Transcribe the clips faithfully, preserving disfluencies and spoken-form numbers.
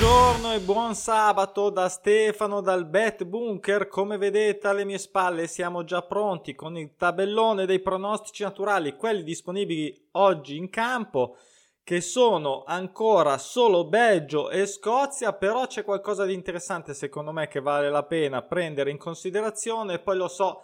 Buongiorno e buon sabato da Stefano dal Bet Bunker. Come vedete alle mie spalle siamo già pronti con il tabellone dei pronostici naturali, quelli disponibili oggi in campo, che sono ancora solo Belgio e Scozia, però c'è qualcosa di interessante secondo me che vale la pena prendere in considerazione. Poi lo so,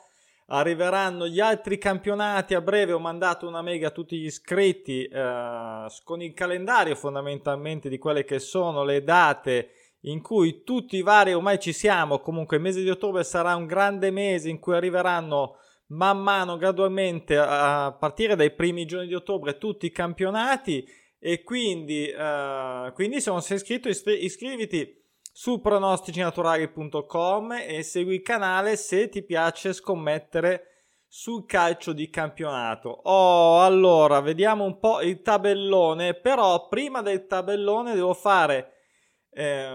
arriveranno gli altri campionati a breve, ho mandato una mail a tutti gli iscritti eh, con il calendario fondamentalmente di quelle che sono le date in cui tutti i vari, ormai ci siamo, comunque il mese di ottobre sarà un grande mese in cui arriveranno man mano gradualmente a partire dai primi giorni di ottobre tutti i campionati. E quindi, eh, quindi se non sei iscritto iscri- iscriviti su pronosticinaturali punto com e segui il canale se ti piace scommettere sul calcio di campionato. Oh, allora vediamo un po' il tabellone, però prima del tabellone devo fare eh,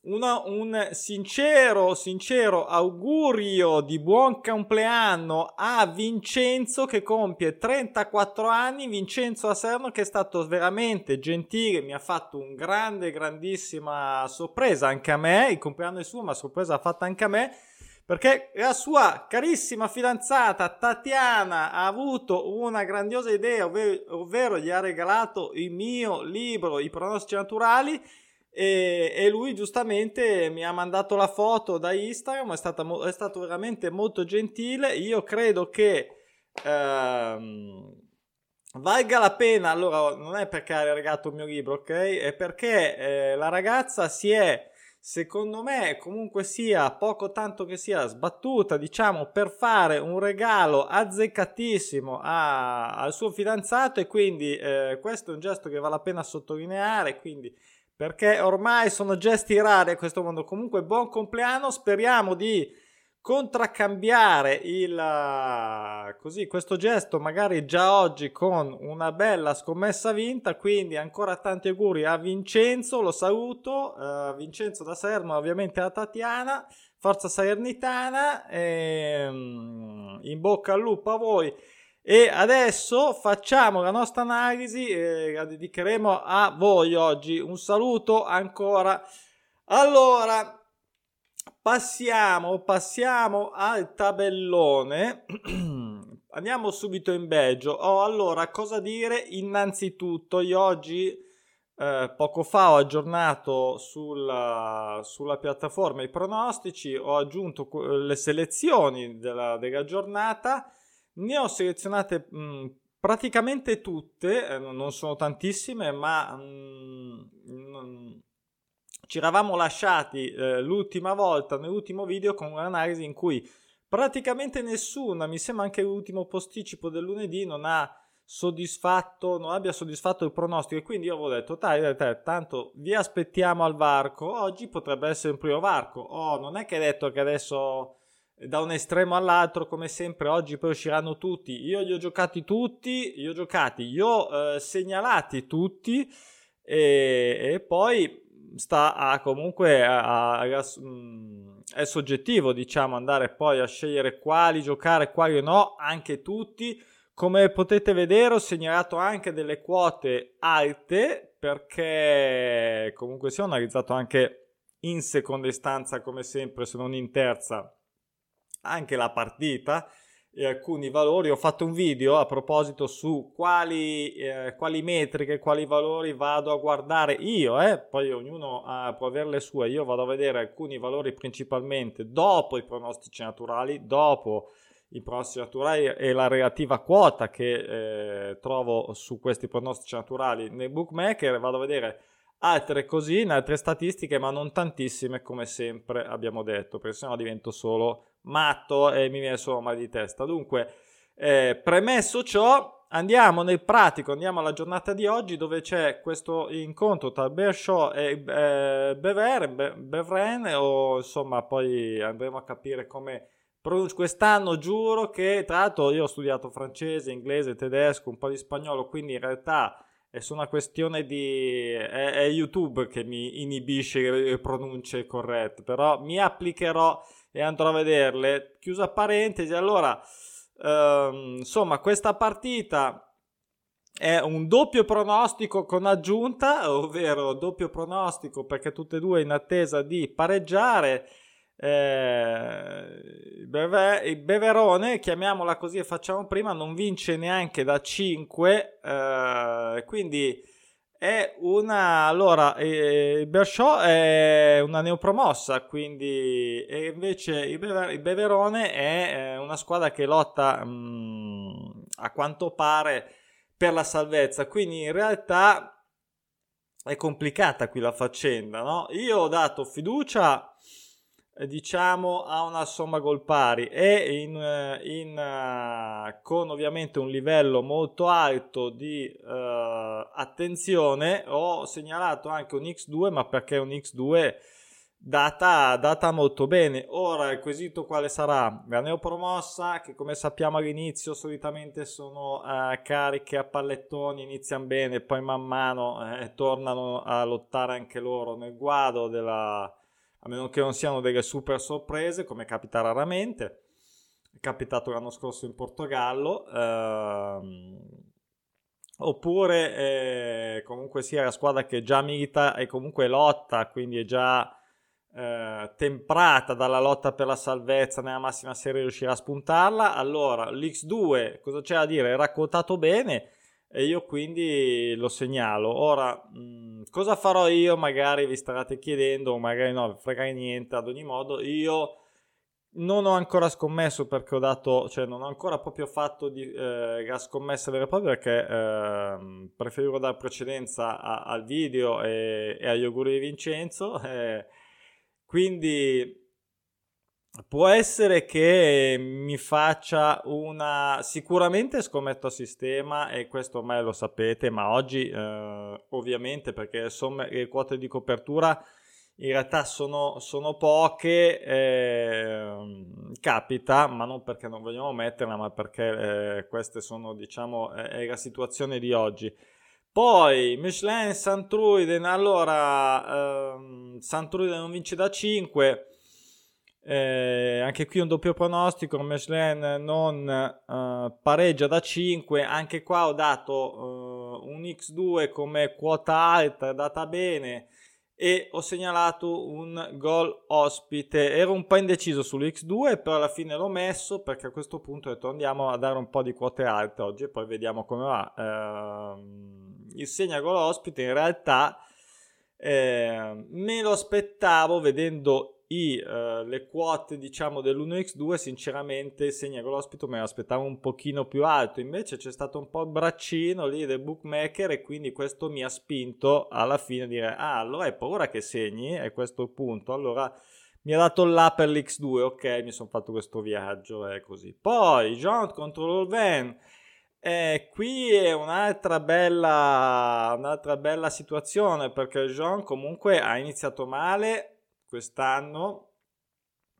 una, un sincero sincero augurio di buon compleanno a Vincenzo che compie trentaquattro anni. Vincenzo Aserno, che è stato veramente gentile, mi ha fatto un grande grandissima sorpresa anche a me. Il compleanno è suo, ma sorpresa l'ha fatta anche a me, perché la sua carissima fidanzata Tatiana ha avuto una grandiosa idea, ovvero, ovvero gli ha regalato il mio libro I pronostici naturali. E lui giustamente mi ha mandato la foto da Instagram, è, stata, è stato veramente molto gentile. Io credo che ehm, valga la pena. Allora, non è perché ha regalato il mio libro, ok? È perché eh, la ragazza si è, secondo me, comunque sia, poco tanto che sia, sbattuta, diciamo, per fare un regalo azzeccatissimo a, al suo fidanzato. E quindi eh, questo è un gesto che vale la pena sottolineare, quindi, perché ormai sono gesti rari a questo mondo. Comunque buon compleanno, speriamo di contraccambiare il, così, questo gesto magari già oggi con una bella scommessa vinta. Quindi ancora tanti auguri a Vincenzo, lo saluto, uh, Vincenzo da Salerno, ovviamente a Tatiana, forza Salernitana, e, um, in bocca al lupo a voi. E adesso facciamo la nostra analisi e la dedicheremo a voi oggi. Un saluto ancora. Allora, passiamo, passiamo al tabellone. Andiamo subito in Belgio. Oh, allora, cosa dire innanzitutto? Io oggi, eh, poco fa, ho aggiornato sulla, sulla piattaforma i pronostici, ho aggiunto le selezioni della, della giornata. Ne ho selezionate mh, praticamente tutte, eh, non sono tantissime, ma mh, mh, ci eravamo lasciati eh, l'ultima volta, nell'ultimo video, con un'analisi in cui praticamente nessuna, mi sembra anche l'ultimo posticipo del lunedì, non ha soddisfatto, non abbia soddisfatto il pronostico. E quindi io avevo detto, dai, dai, dai, tanto vi aspettiamo al varco, oggi potrebbe essere un primo varco. Oh, non è che hai detto che adesso da un estremo all'altro, come sempre, oggi poi usciranno tutti. Io li ho giocati tutti, li ho giocati, li ho eh, segnalati tutti, e, e poi sta a, comunque a, a, è soggettivo, diciamo, andare poi a scegliere quali giocare, quali no, anche tutti. Come potete vedere ho segnalato anche delle quote alte, perché comunque si è analizzato anche in seconda istanza, come sempre, se non in terza, anche la partita e alcuni valori. Ho fatto un video a proposito su quali, eh, quali metriche, quali valori vado a guardare io, eh? Poi ognuno eh, può avere le sue. Io vado a vedere alcuni valori principalmente dopo i pronostici naturali, dopo i pronostici naturali e la relativa quota che eh, trovo su questi pronostici naturali nei bookmaker. Vado a vedere altre cosine, altre statistiche, ma non tantissime, come sempre abbiamo detto, perché sennò divento solo matto e mi viene solo mal di testa. Dunque, eh, premesso ciò, andiamo nel pratico, andiamo alla giornata di oggi, dove c'è questo incontro tra Berchaud e eh, Beveren, Be- Beveren o insomma, poi andremo a capire come pronuncio. Quest'anno giuro che, tra l'altro, io ho studiato francese, inglese, tedesco, un po' di spagnolo, quindi in realtà è su una questione di è, è YouTube che mi inibisce le pronunce corrette, però mi applicherò e andrò a vederle. Chiusa parentesi. Allora, ehm, insomma, questa partita è un doppio pronostico con aggiunta, ovvero doppio pronostico perché tutte e due in attesa di pareggiare. Eh, Beve, il Beverone, chiamiamola così e facciamo prima, non vince neanche da cinque, eh, quindi è una, allora eh, il Berchaud è una neopromossa, quindi, e invece il, Bever, il Beverone è eh, una squadra che lotta mh, a quanto pare per la salvezza, quindi in realtà è complicata qui la faccenda, no? Io ho dato fiducia, diciamo, a una somma gol pari e in, in, con ovviamente un livello molto alto di eh, attenzione. Ho segnalato anche un ics due, ma perché un ics due data, data molto bene. Ora il quesito quale sarà? La neopromossa, che come sappiamo all'inizio solitamente sono eh, cariche a pallettoni, iniziano bene, poi man mano eh, tornano a lottare anche loro nel guado della, a meno che non siano delle super sorprese, come capita raramente, è capitato l'anno scorso in Portogallo, ehm, oppure eh, comunque sia la squadra che già milita e comunque lotta, quindi è già eh, temprata dalla lotta per la salvezza, nella massima serie riuscirà a spuntarla. Allora l'X due, cosa c'è da dire? Era quotato bene e io quindi lo segnalo. Ora mh, cosa farò io? Magari vi starete chiedendo, o magari no, frega niente. Ad ogni modo io non ho ancora scommesso, perché ho dato, cioè non ho ancora proprio fatto di, eh, la scommessa vera e propria, perché eh, preferivo dare precedenza a, al video e, e agli auguri di Vincenzo, eh, quindi può essere che mi faccia una, sicuramente scommetto a sistema, e questo ormai lo sapete, ma oggi eh, ovviamente, perché insomma, le quote di copertura in realtà sono, sono poche, eh, capita, ma non perché non vogliamo metterla, ma perché eh, queste sono, diciamo, eh, è la situazione di oggi. Poi Mechelen, Sint-Truiden, allora eh, Sint-Truiden non vince da cinque. Eh, anche qui un doppio pronostico, Mechelen non eh, pareggia da cinque, anche qua ho dato eh, un ics due come quota alta data bene e ho segnalato un gol ospite. Ero un po' indeciso sull'X due, però alla fine l'ho messo, perché a questo punto ho detto andiamo a dare un po' di quote alte oggi e poi vediamo come va. Eh, il segna gol ospite in realtà eh, me lo aspettavo, vedendo I, eh, le quote, diciamo, dell'uno ics due, sinceramente il segno con l'ospite me lo aspettavo un pochino più alto, invece c'è stato un po' il braccino lì del bookmaker e quindi questo mi ha spinto alla fine a dire ah, allora hai paura che segni, è questo il punto, allora mi ha dato l'A per l'X due, ok, mi sono fatto questo viaggio, è così. Poi John contro l'Olven, eh, qui è un'altra bella un'altra bella situazione, perché John comunque ha iniziato male quest'anno,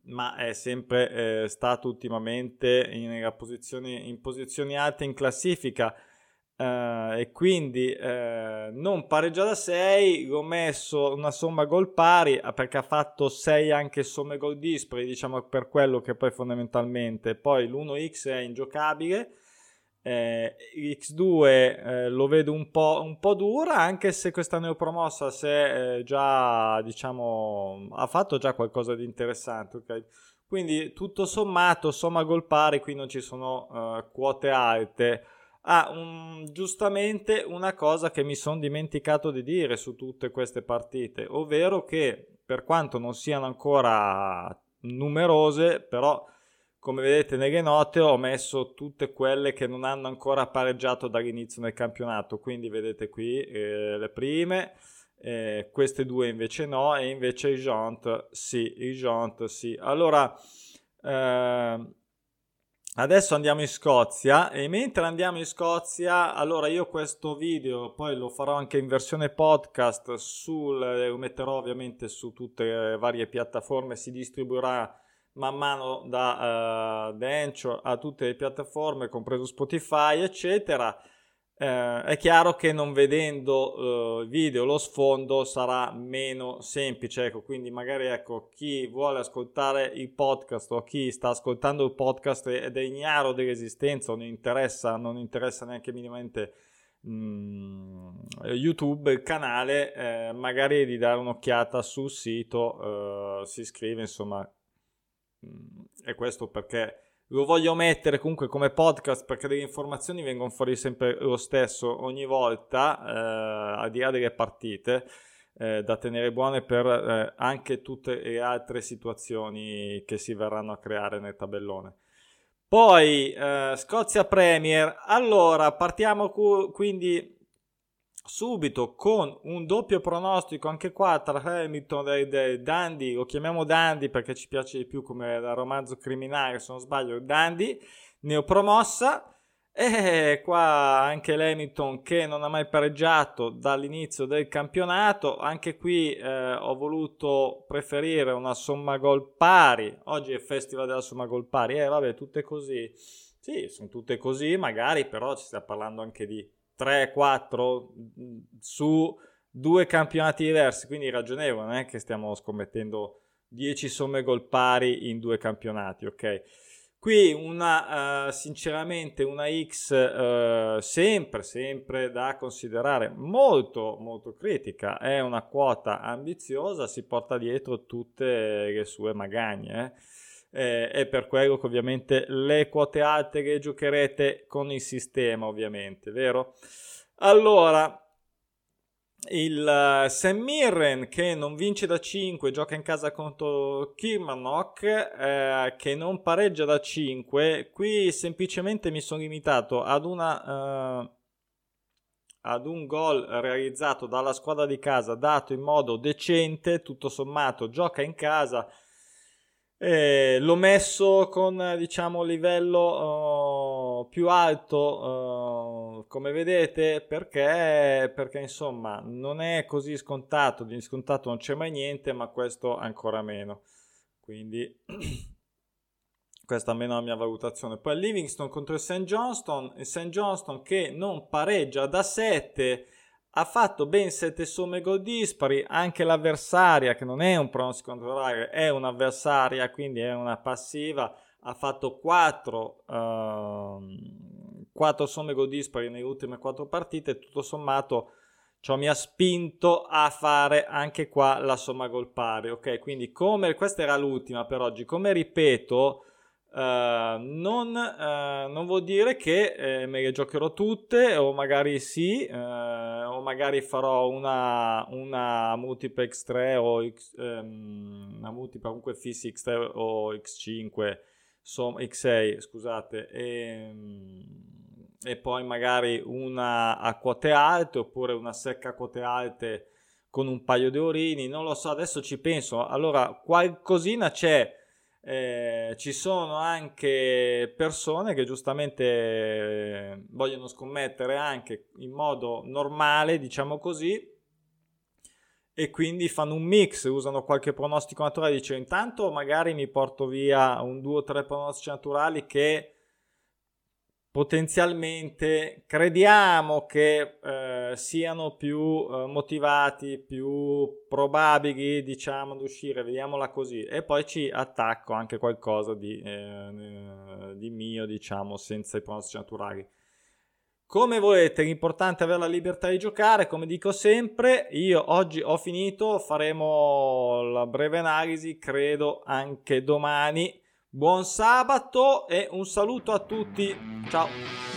ma è sempre eh, stato ultimamente in, in, posizioni, in posizioni alte in classifica, eh, e quindi eh, non pareggia da sei, ho messo una somma gol pari perché ha fatto sei anche somme gol dispari, diciamo, per quello che poi fondamentalmente poi l'uno ics è ingiocabile. Eh, X due eh, lo vedo un po', un po' dura, anche se questa neopromossa se, eh, già, diciamo, ha fatto già qualcosa di interessante, okay? Quindi tutto sommato somma gol pari, qui non ci sono eh, quote alte. Ah, un, giustamente una cosa che mi sono dimenticato di dire su tutte queste partite, ovvero che per quanto non siano ancora numerose, però come vedete nelle note ho messo tutte quelle che non hanno ancora pareggiato dall'inizio del campionato, quindi vedete qui eh, le prime, eh, queste due invece no, e invece il Jont sì, il Jont sì. Allora eh, adesso andiamo in Scozia, e mentre andiamo in Scozia, allora io questo video poi lo farò anche in versione podcast, sul, lo metterò ovviamente su tutte le varie piattaforme, si distribuirà man mano da uh, Anchor a tutte le piattaforme, compreso Spotify, eccetera. Eh, è chiaro che non vedendo il uh, video, lo sfondo sarà meno semplice, ecco, quindi magari, ecco, chi vuole ascoltare il podcast o chi sta ascoltando il podcast ed è ignaro dell'esistenza o non interessa, non interessa neanche minimamente YouTube canale, eh, magari di dare un'occhiata sul sito, eh, si iscrive, insomma, e questo perché lo voglio mettere comunque come podcast, perché le informazioni vengono fuori sempre lo stesso ogni volta, eh, al di là delle partite, eh, da tenere buone per eh, anche tutte le altre situazioni che si verranno a creare nel tabellone. Poi eh, Scozia Premier, allora partiamo cu- quindi subito con un doppio pronostico anche qua tra Hamilton e, e Dundee, lo chiamiamo Dundee perché ci piace di più come romanzo criminale, se non sbaglio, Dundee, neopromossa, e qua anche l'Hamilton che non ha mai pareggiato dall'inizio del campionato, anche qui eh, ho voluto preferire una somma gol pari, oggi è il festival della somma gol pari, eh vabbè tutte così, sì sono tutte così magari, però ci sta parlando anche di tre quattro su due campionati diversi, quindi ragionevole, non è che stiamo scommettendo dieci somme gol pari in due campionati, ok? Qui una uh, sinceramente una X uh, sempre sempre da considerare, molto molto critica, è una quota ambiziosa, si porta dietro tutte le sue magagne, eh? Eh, è per quello che ovviamente le quote alte che giocherete con il sistema, ovviamente, vero? Allora il uh, St Mirren che non vince da cinque, gioca in casa contro Kilmarnock, eh, che non pareggia da cinque, qui semplicemente mi sono limitato ad una uh, ad un gol realizzato dalla squadra di casa, dato in modo decente, tutto sommato gioca in casa. Eh, l'ho messo con, diciamo, livello oh, più alto, oh, come vedete, perché perché insomma non è così scontato, di scontato non c'è mai niente, ma questo ancora meno, quindi questa almeno è la mia valutazione. Poi Livingston contro il Saint Johnston, il Saint Johnston che non pareggia da sette, ha fatto ben sette somme gol dispari, anche l'avversaria che non è un pronosticatore, è un'avversaria, quindi è una passiva, ha fatto quattro, quattro somme gol dispari nelle ultime quattro partite, tutto sommato ciò mi ha spinto a fare anche qua la somma gol pari, ok? Quindi come questa era l'ultima per oggi, come ripeto, Uh, non, uh, non vuol dire che eh, me le giocherò tutte, o magari sì, uh, o magari farò una, una multipla X tre o X, um, una multipla comunque fissi X tre o X cinque, som- X sei scusate, e, e poi magari una a quote alte oppure una secca a quote alte con un paio di orini, non lo so, adesso ci penso. Allora qualcosina c'è. Eh, ci sono anche persone che giustamente vogliono scommettere anche in modo normale, diciamo così, e quindi fanno un mix, usano qualche pronostico naturale, dice intanto magari mi porto via un due o tre pronostici naturali che potenzialmente crediamo che eh, siano più eh, motivati, più probabili, diciamo, ad uscire, vediamola così, e poi ci attacco anche qualcosa di, eh, di mio, diciamo, senza i pronostici naturali. Come volete, l'importante è avere la libertà di giocare, come dico sempre. Io oggi ho finito, faremo la breve analisi, credo anche domani. Buon sabato e un saluto a tutti. Ciao.